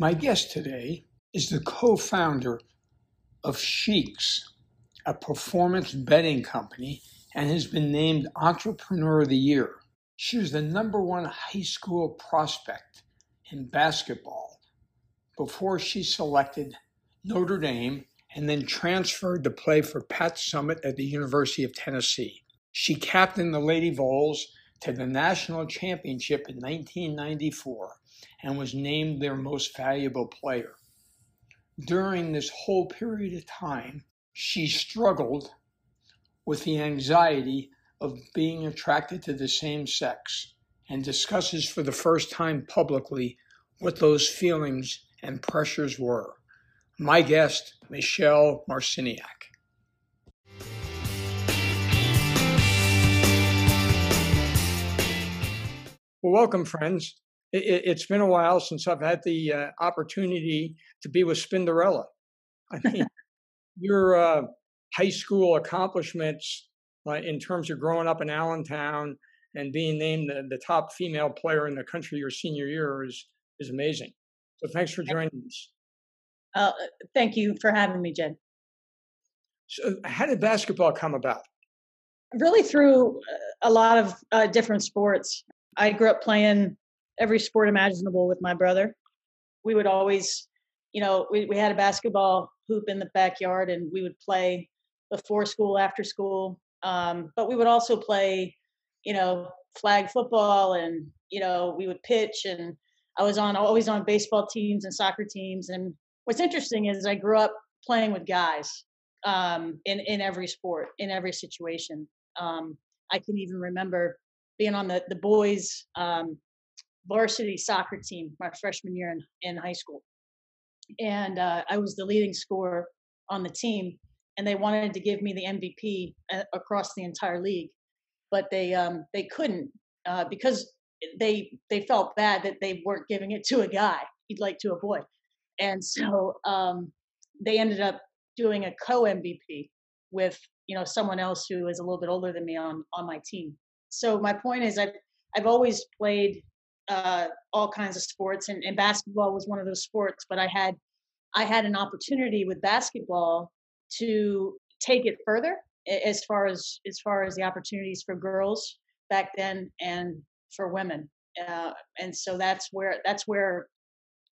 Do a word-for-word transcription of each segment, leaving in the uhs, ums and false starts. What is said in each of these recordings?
My guest today is the co-founder of Sheex, a performance betting company, and has been named Entrepreneur of the Year. She was the number one high school prospect in basketball before she selected Notre Dame and then transferred to play for Pat Summitt at the University of Tennessee. She captained the Lady Vols to the national championship in nineteen ninety-four and was named their most valuable player. During this whole period of time, she struggled with the anxiety of being attracted to the same sex and discusses for the first time publicly what those feelings and pressures were. My guest, Michelle Marciniak. Well, welcome, friends. It's been a while since I've had the uh, opportunity to be with Spinderella. I mean, your uh, high school accomplishments uh, in terms of growing up in Allentown and being named the, the top female player in the country your senior year is, is amazing. So thanks for joining us. Uh, thank you for having me, Jed. So how did basketball come about? Really through a lot of uh, different sports. I grew up playing every sport imaginable with my brother. We would always, you know, we, we had a basketball hoop in the backyard and we would play before school, after school. Um, but we would also play, you know, flag football and, you know, we would pitch, and I was on always on baseball teams and soccer teams. And what's interesting is I grew up playing with guys um, in, in every sport, in every situation. Um, I can even remember being on the, the boys' um, varsity soccer team my freshman year in, in high school. And uh, I was the leading scorer on the team, and they wanted to give me the M V P a- across the entire league, but they um, they couldn't uh, because they they felt bad that they weren't giving it to a guy, you'd like to avoid. And so um, they ended up doing a co-M V P with, you know, someone else who is a little bit older than me on on my team. So my point is I've, I've always played uh, all kinds of sports, and, and basketball was one of those sports, but I had, I had an opportunity with basketball to take it further as far as, as far as the opportunities for girls back then and for women. Uh, and so that's where, that's where,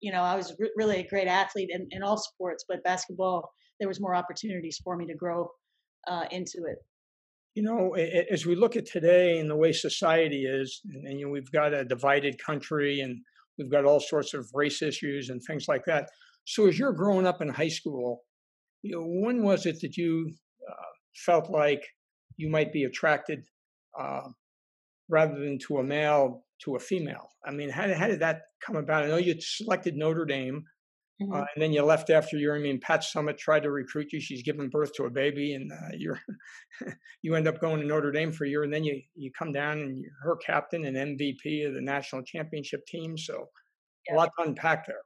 you know, I was re- really a great athlete in, in all sports, but basketball, there was more opportunities for me to grow uh, into it. You know, as we look at today and the way society is, and, and you know, we've got a divided country and we've got all sorts of race issues and things like that. So as you're growing up in high school, you know, when was it that you uh, felt like you might be attracted uh, rather than to a male, to a female? I mean, how did, how did that come about? I know you selected Notre Dame. Mm-hmm. Uh, and then you left after you. I mean, Pat Summitt tried to recruit you. She's given birth to a baby, and uh, you're you end up going to Notre Dame for a year, and then you you come down and you're her captain and M V P of the national championship team. So yeah. A lot to unpack there.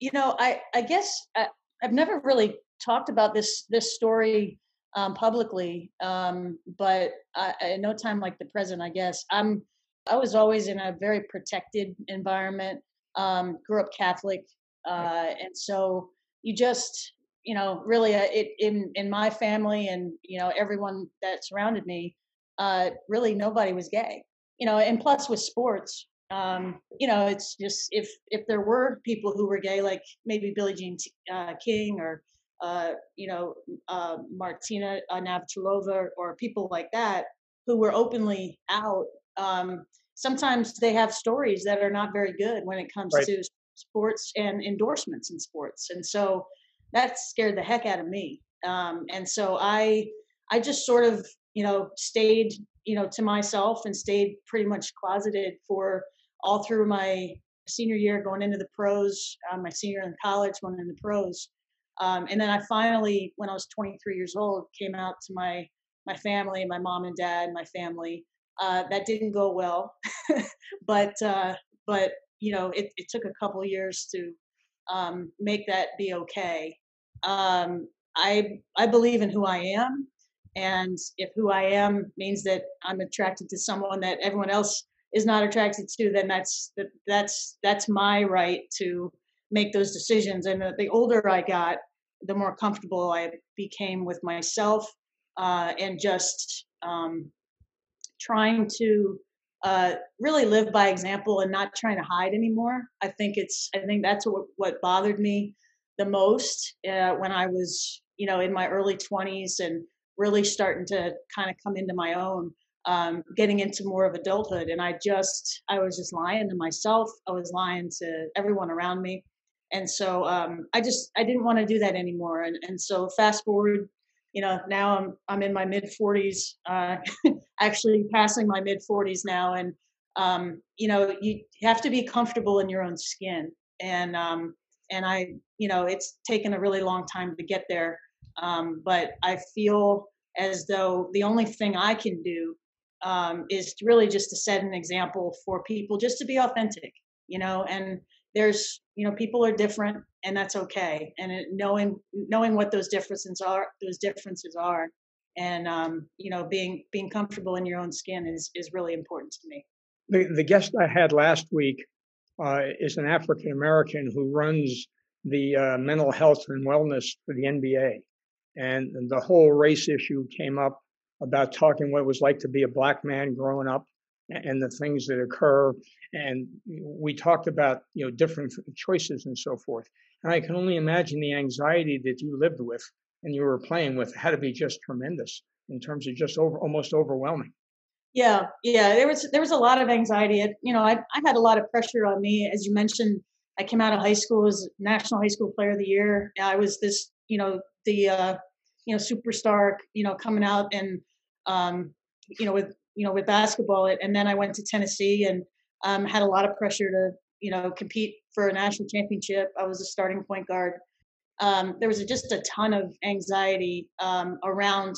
You know, I I guess I, I've never really talked about this this story um, publicly, um, but I, at no time like the present, I guess I'm I was always in a very protected environment. Um, grew up Catholic. Uh, and so you just, you know, really uh, it, in, in my family and, you know, everyone that surrounded me, uh, really nobody was gay, you know, and plus with sports, um, you know, it's just, if, if there were people who were gay, like maybe Billie Jean uh, King or, uh, you know, uh, Martina uh, Navratilova or, or people like that who were openly out, um, sometimes they have stories that are not very good when it comes right. to sports and endorsements in sports. And so that scared the heck out of me. Um, and so I, I just sort of, you know, stayed you know, to myself and stayed pretty much closeted for all through my senior year, going into the pros, um, my senior in college, going into the pros. Um, and then I finally, when I was twenty-three years old, came out to my, my family, my mom and dad, my family. Uh, that didn't go well, but, uh, but, you know, it, it took a couple of years to um, make that be okay. Um, I, I believe in who I am. And if who I am means that I'm attracted to someone that everyone else is not attracted to, then that's, that, that's, that's my right to make those decisions. And the, the older I got, the more comfortable I became with myself, uh, and just, um, trying to uh, really live by example and not trying to hide anymore. I think it's, I think that's what, what bothered me the most uh, when I was, you know, in my early twenties and really starting to kind of come into my own, um, getting into more of adulthood. And I just, I was just lying to myself. I was lying to everyone around me. And so um, I just, I didn't want to do that anymore. And, and so fast forward, you know, now I'm I'm in my mid forties, uh, actually passing my mid forties now, and um, you know, you have to be comfortable in your own skin, and um, and I, you know, it's taken a really long time to get there, um, but I feel as though the only thing I can do um, is really just to set an example for people, just to be authentic, you know, and there's, you know, people are different. And that's okay. And it, knowing knowing what those differences are, those differences are, and um, you know, being being comfortable in your own skin is is really important to me. The, the guest I had last week uh, is an African American who runs the uh, mental health and wellness for the N B A, and the whole race issue came up about talking what it was like to be a black man growing up and the things that occur. And we talked about, you know, different choices and so forth. And I can only imagine the anxiety that you lived with and you were playing with had to be just tremendous in terms of just over, almost overwhelming. Yeah. Yeah. There was, there was a lot of anxiety. It, you know, I, I had a lot of pressure on me. As you mentioned, I came out of high school as National High School Player of the Year. I was this, you know, the, uh, you know, superstar, you know, coming out and, um, you know, with, you know, with basketball. And then I went to Tennessee and um, had a lot of pressure to, you know, compete for a national championship. I was a starting point guard. Um, there was just a ton of anxiety um, around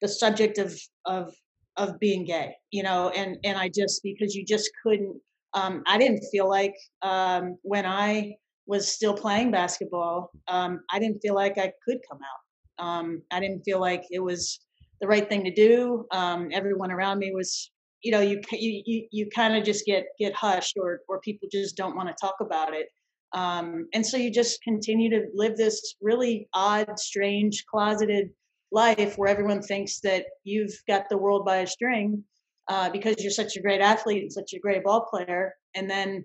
the subject of, of, of being gay, you know, and, and I just, because you just couldn't, um, I didn't feel like um, when I was still playing basketball, um, I didn't feel like I could come out. Um, I didn't feel like it was the right thing to do. Um, everyone around me was, you know, you you you, you kind of just get get hushed, or or people just don't want to talk about it, um, and so you just continue to live this really odd, strange, closeted life where everyone thinks that you've got the world by a string uh, because you're such a great athlete and such a great ball player, and then,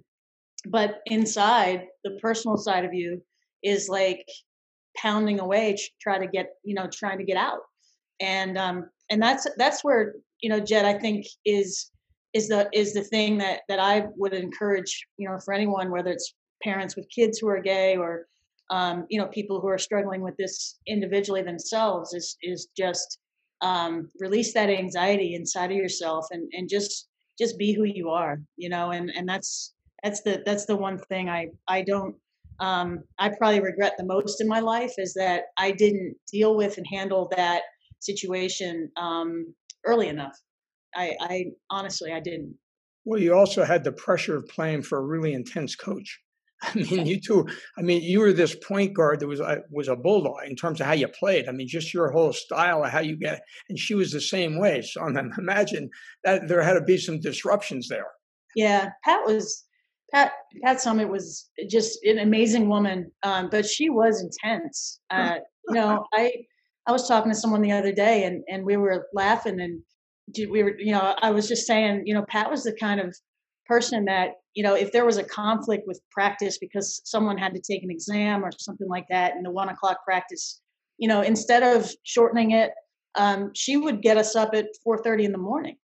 but inside the personal side of you is like pounding away, try to get you know trying to get out, and um, and that's that's where. You know, Jed, I think is is the is the thing that that I would encourage, you know, for anyone, whether it's parents with kids who are gay or um, you know, people who are struggling with this individually themselves, is is just um, release that anxiety inside of yourself and and just just be who you are, you know, and and that's that's the that's the one thing I I don't um, I probably regret the most in my life is that I didn't deal with and handle that situation um, early enough. I, I honestly, I didn't. Well, you also had the pressure of playing for a really intense coach. I mean, you two, I mean, you were this point guard that was, uh, was a bulldog in terms of how you played. I mean, just your whole style of how you get, and she was the same way. So I imagine that there had to be some disruptions there. Yeah. Pat was, Pat, Pat Summitt was just an amazing woman. Um, but she was intense. Uh, you know, I, I was talking to someone the other day and, and we were laughing and we were, you know, I was just saying, you know, Pat was the kind of person that, you know, if there was a conflict with practice because someone had to take an exam or something like that in the one o'clock practice, you know, instead of shortening it, um, she would get us up at four thirty in the morning,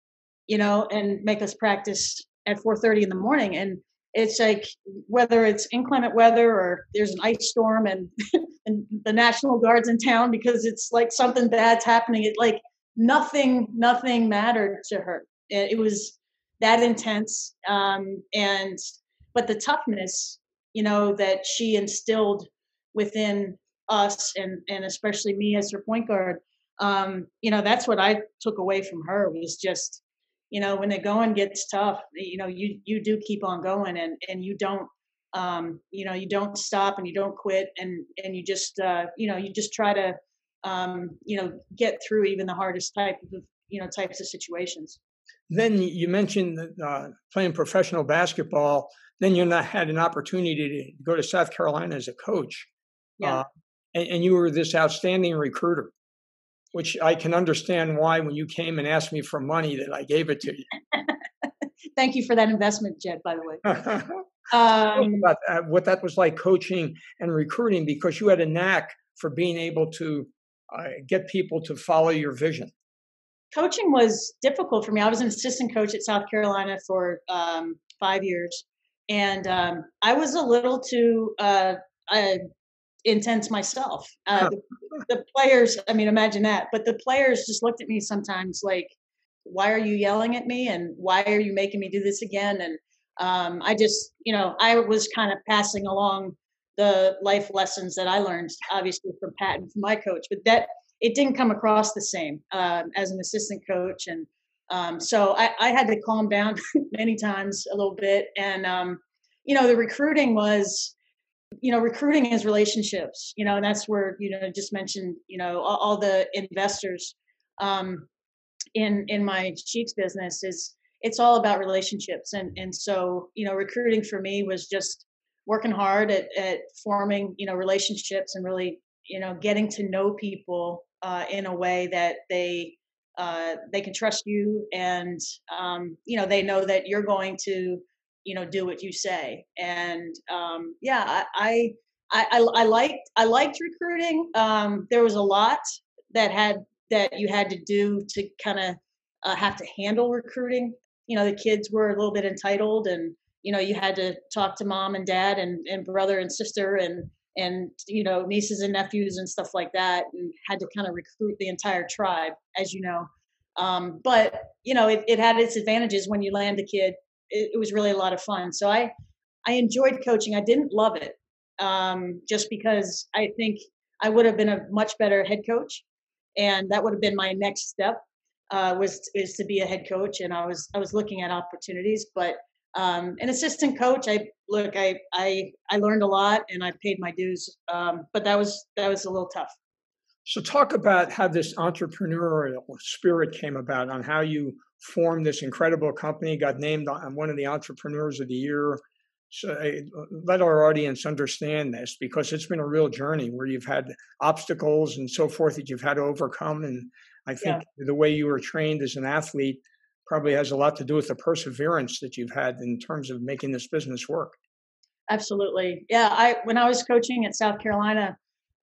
you know, and make us practice at four thirty in the morning. And it's like, whether it's inclement weather or there's an ice storm and, and the National Guard's in town because it's like something bad's happening. It like nothing, nothing mattered to her. It, it was that intense. Um, and, but the toughness, you know, that she instilled within us and, and especially me as her point guard, um, you know, that's what I took away from her was just, you know, when the going gets tough, you know, you, you do keep on going and, and you don't, um, you know, you don't stop and you don't quit and, and you just, uh, you know, you just try to, um, you know, get through even the hardest type of, you know, types of situations. Then you mentioned uh, playing professional basketball. Then you had an opportunity to go to South Carolina as a coach. Yeah. Uh, and, and you were this outstanding recruiter, which I can understand why when you came and asked me for money that I gave it to you. Thank you for that investment, Jed, by the way. um, about that, what that was like coaching and recruiting, because you had a knack for being able to uh, get people to follow your vision. Coaching was difficult for me. I was an assistant coach at South Carolina for um, five years. And um, I was a little too uh, uh, intense myself. Uh, the, the players, I mean, imagine that. But the players just looked at me sometimes like, why are you yelling at me? And why are you making me do this again? And um, I just, you know, I was kind of passing along the life lessons that I learned, obviously, from Pat and from my coach. But that it didn't come across the same um, as an assistant coach. And um, so I, I had to calm down many times a little bit. And, um, you know, the recruiting was, you know, recruiting is relationships, you know, and that's where, you know, just mentioned, you know, all, all the investors um, in in my Sheex business is it's all about relationships. And, and so, you know, recruiting for me was just working hard at, at forming, you know, relationships and really, you know, getting to know people Uh, in a way that they uh, they can trust you, and um, you know they know that you're going to you know do what you say. And um, yeah, I I, I I liked I liked recruiting. Um, there was a lot that had that you had to do to kind of uh, have to handle recruiting. You know, the kids were a little bit entitled, and you know you had to talk to mom and dad and, and brother and sister and. and, you know, nieces and nephews and stuff like that, and had to kind of recruit the entire tribe, as you know. Um, but, you know, it, it had its advantages when you land a kid. It, it was really a lot of fun. So I, I enjoyed coaching. I didn't love it um, just because I think I would have been a much better head coach. And that would have been my next step uh, was is to be a head coach. And I was I was looking at opportunities, but Um, an assistant coach, I look, I, I, I learned a lot and I paid my dues. Um, but that was, that was a little tough. So talk about how this entrepreneurial spirit came about, on how you formed this incredible company, got named on one of the entrepreneurs of the year. So I, let our audience understand this, because it's been a real journey where you've had obstacles and so forth that you've had to overcome. And I think yeah. the way you were trained as an athlete probably has a lot to do with the perseverance that you've had in terms of making this business work. Absolutely. Yeah. I, when I was coaching at South Carolina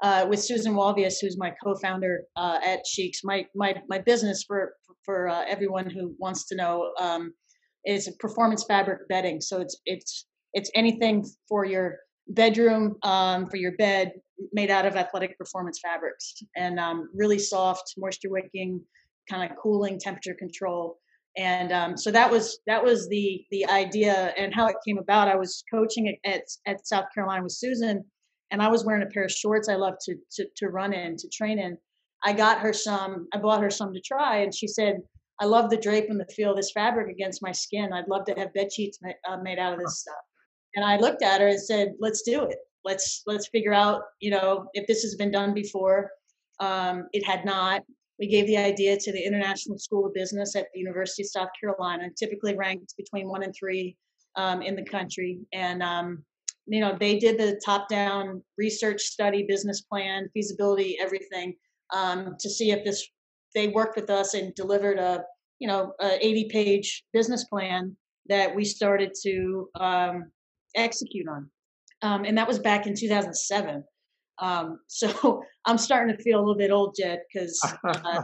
uh, with Susan Walvius, who's my co-founder uh, at Sheex, my, my, my business for, for uh, everyone who wants to know um, is performance fabric bedding. So it's, it's, it's anything for your bedroom, um, for your bed, made out of athletic performance fabrics, and um, really soft, moisture wicking, kind of cooling, temperature control. And um, so that was that was the the idea and how it came about. I was coaching at at South Carolina with Susan, and I was wearing a pair of shorts I loved to to, to run in, to train in. I got her some. I bought her some to try, and she said, "I love the drape and the feel of this fabric against my skin. I'd love to have bed sheets made, uh, made out of this stuff." And I looked at her and said, "Let's do it. Let's let's figure out, you know, if this has been done before." Um, it had not. We gave the idea to the International School of Business at the University of South Carolina, typically ranked between one and three um, in the country. And, um, you know, they did the top-down research study, business plan, feasibility, everything um, to see if this, they worked with us and delivered a, you know, a eighty page business plan that we started to um, execute on. Um, and that was back in two thousand seven. Um, so I'm starting to feel a little bit old, Jed, because uh,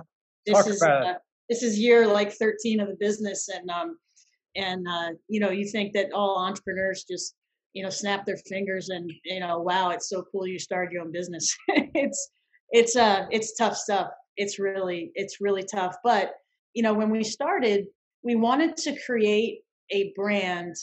this is uh, this is year like thirteen of the business, and um, and uh, you know, you think that all entrepreneurs just you know snap their fingers and you know, wow, it's so cool you started your own business. it's it's uh it's tough stuff. it's really, it's really tough. But, you know, when we started, we wanted to create a brand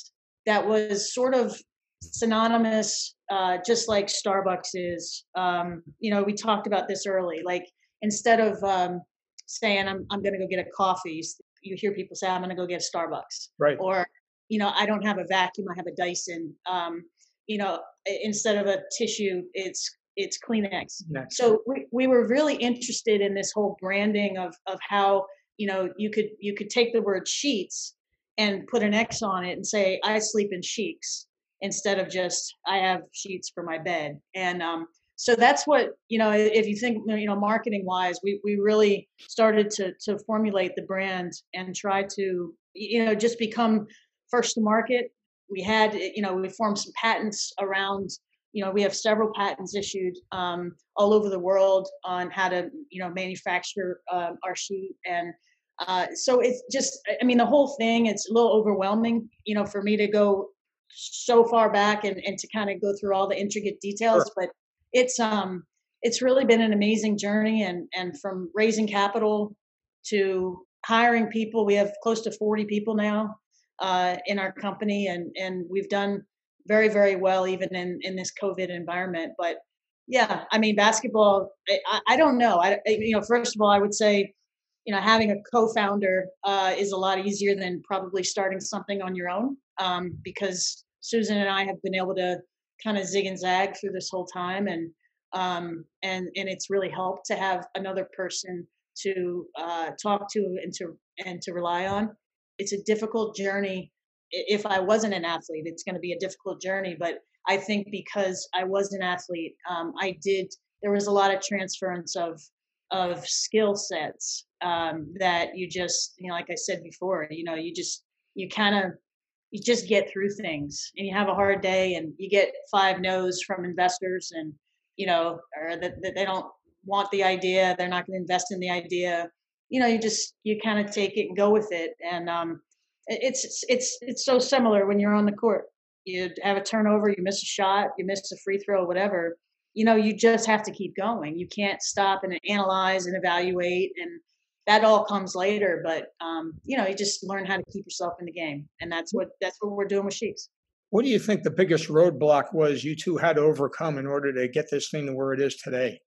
that was sort of synonymous, uh, just like Starbucks is. Um, you know, we talked about this early, like instead of um, saying, I'm, I'm going to go get a coffee, you hear people say, I'm going to go get a Starbucks. Right. Or, you know, I don't have a vacuum, I have a Dyson. Um, you know, instead of a tissue, it's it's Kleenex. Next. So we, we were really interested in this whole branding of of how, you know, you could you could take the word sheets and put an X on it and say, I sleep in Sheex, instead of just, I have sheets for my bed. And um, so that's what, you know, if you think, you know, marketing wise, we, we really started to to formulate the brand and try to, you know, just become first to market. We had, you know, we formed some patents around, you know, we have several patents issued um, all over the world on how to, you know, manufacture uh, our sheet. And uh, so it's just, I mean, the whole thing, it's a little overwhelming, you know, for me to go so far back and, and to kind of go through all the intricate details, sure. But it's, um, it's really been an amazing journey. And, and from raising capital to hiring people, we have close to forty people now uh, in our company. And, and we've done very, very well, even in, in this COVID environment. But yeah, I mean, basketball, I, I don't know. I, you know, first of all, I would say, you know, having a co-founder uh, is a lot easier than probably starting something on your own. Um, because Susan and I have been able to kind of zig and zag through this whole time. And, um, and, and it's really helped to have another person to, uh, talk to and to, and to rely on. It's a difficult journey. If I wasn't an athlete, it's going to be a difficult journey, but I think because I was an athlete, um, I did, there was a lot of transference of, of skill sets, um, that you just, you know, like I said before, you know, you just, you kind of, you just get through things, and you have a hard day and you get five no's from investors, and, you know, or that, that they don't want the idea. They're not going to invest in the idea. You know, you just, you kind of take it and go with it. And, um, it's, it's, it's so similar when you're on the court, you have a turnover, you miss a shot, you miss a free throw, whatever, you know, you just have to keep going. You can't stop and analyze and evaluate, and that all comes later, but, um, you know, you just learn how to keep yourself in the game. And that's what, that's what we're doing with Sheex. What do you think the biggest roadblock was you two had to overcome in order to get this thing to where it is today?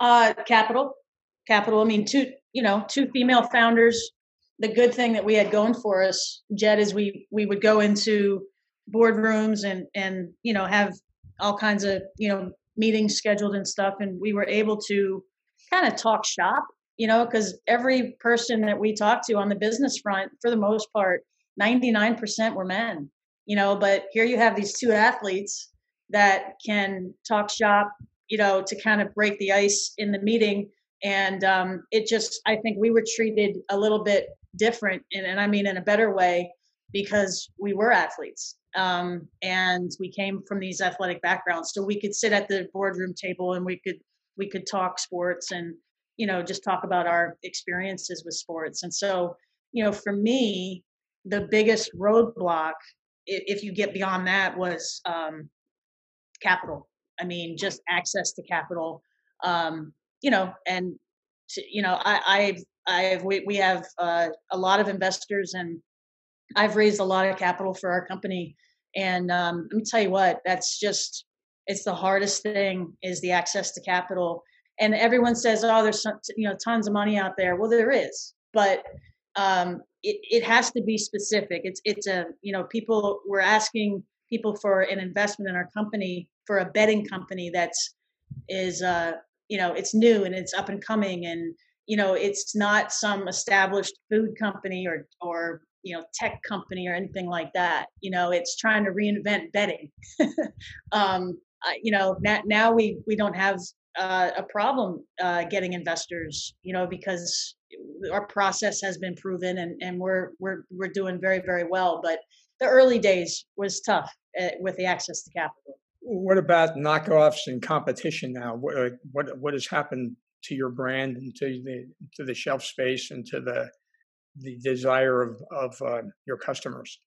Uh, capital, capital. I mean, two, you know, two female founders. The good thing that we had going for us, Jed, is we, we would go into boardrooms and, and, you know, have all kinds of, you know, meetings scheduled and stuff. And we were able to kind of talk shop. You know, because every person that we talked to on the business front, for the most part, ninety-nine percent were men, you know, but here you have these two athletes that can talk shop, you know, to kind of break the ice in the meeting. And um, it just, I think we were treated a little bit different. And, and I mean, in a better way, because we were athletes um, and we came from these athletic backgrounds. So we could sit at the boardroom table and we could, we could talk sports and, you know, just talk about our experiences with sports. And so, you know, for me, the biggest roadblock, if you get beyond that, was um, capital. I mean, just access to capital, um, you know, and, to, you know, I, I've, I've, we, we have uh, a lot of investors, and I've raised a lot of capital for our company. And um, let me tell you what, that's just, it's the hardest thing is the access to capital. And everyone says, oh, there's some, you know, tons of money out there. Well, there is, but um, it, it has to be specific. It's, it's a, you know, people, we're asking people for an investment in our company, for a betting company that's, is, uh, you know, it's new and it's up and coming. And, you know, it's not some established food company or, or, you know, tech company or anything like that. You know, it's trying to reinvent betting. um, you know, now we, we don't have, Uh, a problem uh, getting investors, you know, because our process has been proven, and, and we're we're we're doing very, very well. But the early days was tough uh, with the access to capital. What about knockoffs and competition now? What what, what has happened to your brand and to the to the shelf space and to the the desire of of uh, your customers?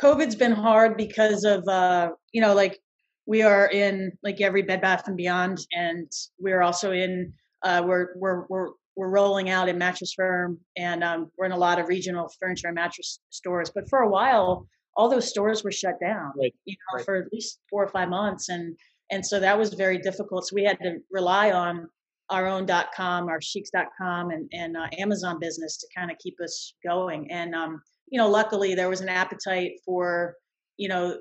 COVID's been hard because of uh, you know, like. We are in like every Bed Bath and Beyond, and we're also in uh, we're, we're, we're, we're rolling out in Mattress Firm, and um, we're in a lot of regional furniture and mattress stores. But for a while, all those stores were shut down, right. you know, right. for at least four or five months. And, and so that was very difficult. So we had to rely on our own .com, our Sheex dot com and, and uh, Amazon business to kind of keep us going. And, um, you know, luckily there was an appetite for, you know,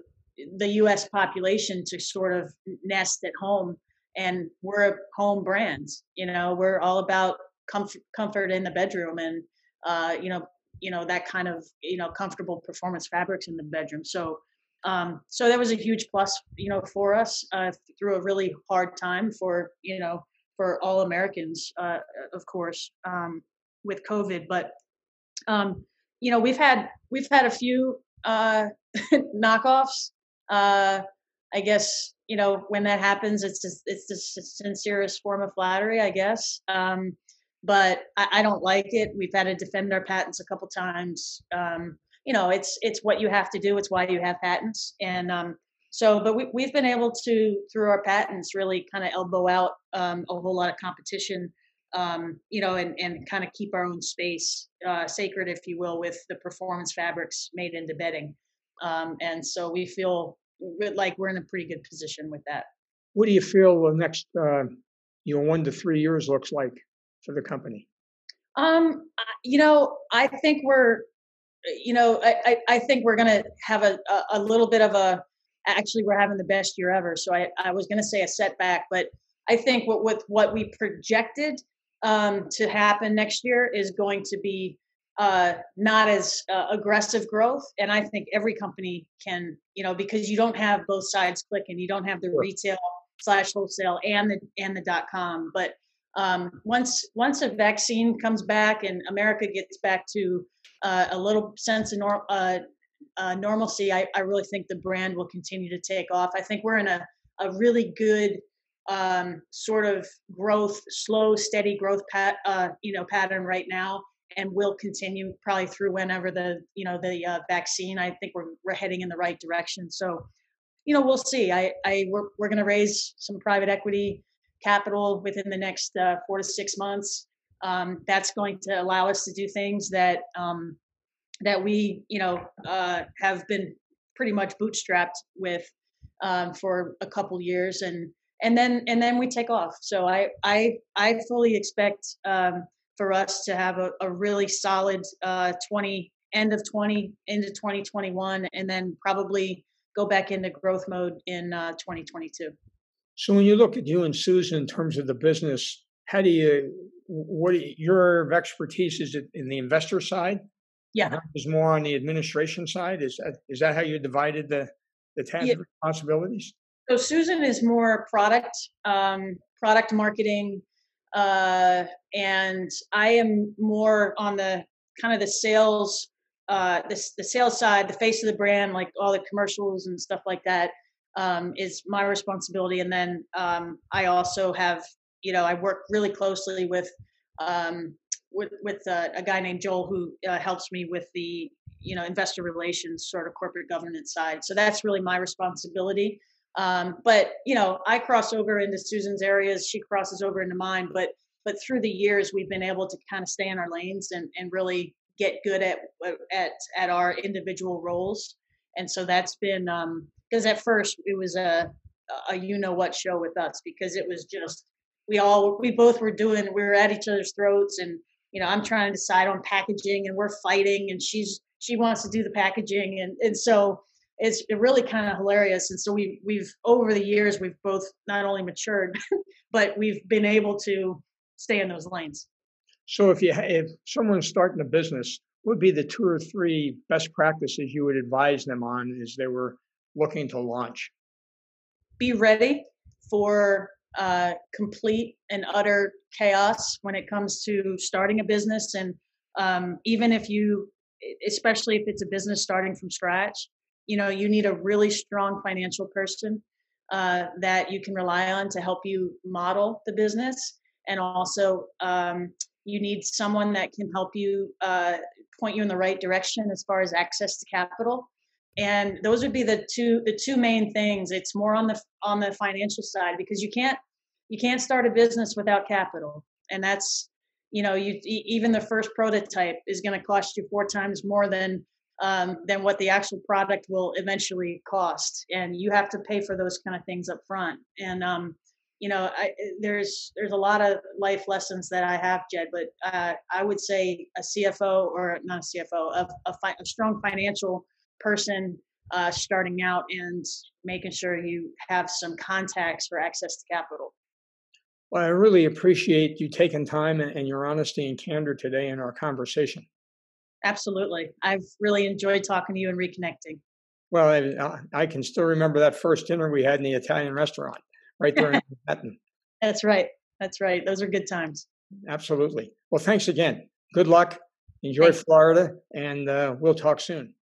the U S population to sort of nest at home, and we're a home brand. You know, we're all about comfort, comfort in the bedroom, and, uh, you know, you know, that kind of, you know, comfortable performance fabrics in the bedroom. So, um, so that was a huge plus, you know, for us, uh, through a really hard time for, you know, for all Americans, uh, of course, um, with COVID. But, um, you know, we've had, we've had a few, uh, knockoffs. Uh, I guess, you know, when that happens, it's just, it's just the sincerest form of flattery, I guess. Um, But I, I don't like it. We've had to defend our patents a couple times. Um, you know, it's it's what you have to do. It's why you have patents. And um, so, but we, we've been able to, through our patents, really kind of elbow out um, a whole lot of competition, um, you know, and, and kind of keep our own space uh, sacred, if you will, with the performance fabrics made into bedding. Um, and so we feel like we're in a pretty good position with that. What do you feel the next, uh, you know, one to three years looks like for the company? Um, you know, I think we're, you know, I, I, I think we're going to have a, a, a little bit of a, actually we're having the best year ever. So I, I was going to say a setback, but I think what, with what we projected um, to happen next year is going to be uh, not as uh, aggressive growth. And I think every company can, you know, because you don't have both sides clicking, you don't have the sure. retail slash wholesale and the, and the dot com, but Um, once once a vaccine comes back and America gets back to uh, a little sense of nor- uh, uh, normalcy, I, I really think the brand will continue to take off. I think we're in a, a really good um, sort of growth, slow, steady growth pat, uh, you know, pattern right now, and will continue probably through whenever the you know the uh, vaccine. I think we're we're heading in the right direction. So, you know, we'll see. I, I we're we're going to raise some private equity capital within the next uh, four to six months. Um, that's going to allow us to do things that um, that we, you know, uh, have been pretty much bootstrapped with um, for a couple years, and and then and then we take off. So I I I fully expect um, for us to have a, a really solid uh, twenty end of twenty into twenty twenty-one, and then probably go back into growth mode in uh, twenty twenty-two. So when you look at you and Susan in terms of the business, how do you, what do you, your expertise is it in the investor side? Yeah. Is more on the administration side? Is that, is that how you divided the, the task yeah. responsibilities? So Susan is more product, um, product marketing. Uh, and I am more on the kind of the sales, uh, the, the sales side, the face of the brand, like all the commercials and stuff like that. Um, is my responsibility. And then um, I also have, you know, I work really closely with um, with, with uh, a guy named Joel who uh, helps me with the, you know, investor relations sort of corporate governance side. So that's really my responsibility. Um, but, you know, I cross over into Susan's areas, she crosses over into mine, but but through the years, we've been able to kind of stay in our lanes and, and really get good at, at, at our individual roles. And so that's been, um, because at first it was a, a you know what show with us, because it was just we all we both were doing we were at each other's throats, and you know I'm trying to decide on packaging and we're fighting, and she's she wants to do the packaging, and and so it's really kind of hilarious. And so we we've over the years we've both not only matured, but we've been able to stay in those lanes. So if you if someone's starting a business, what would be the two or three best practices you would advise them on as they were looking to launch? Be ready for uh, complete and utter chaos when it comes to starting a business. And um, even if you, especially if it's a business starting from scratch, you know, you need a really strong financial person uh, that you can rely on to help you model the business. And also um, you need someone that can help you uh, point you in the right direction as far as access to capital. And those would be the two the two main things. It's more on the on the financial side, because you can't you can't start a business without capital. And that's, you know, you even the first prototype is going to cost you four times more than um, than what the actual product will eventually cost. And you have to pay for those kind of things up front. And, um, you know, I, there's there's a lot of life lessons that I have, Jed, but uh, I would say a C F O or not a C F O, a, a, fi- a strong financial person uh, starting out and making sure you have some contacts for access to capital. Well, I really appreciate you taking time and your honesty and candor today in our conversation. Absolutely. I've really enjoyed talking to you and reconnecting. Well, I, I can still remember that first dinner we had in the Italian restaurant right there in Manhattan. That's right. That's right. Those are good times. Absolutely. Well, thanks again. Good luck. Enjoy thanks. Florida, and uh, we'll talk soon.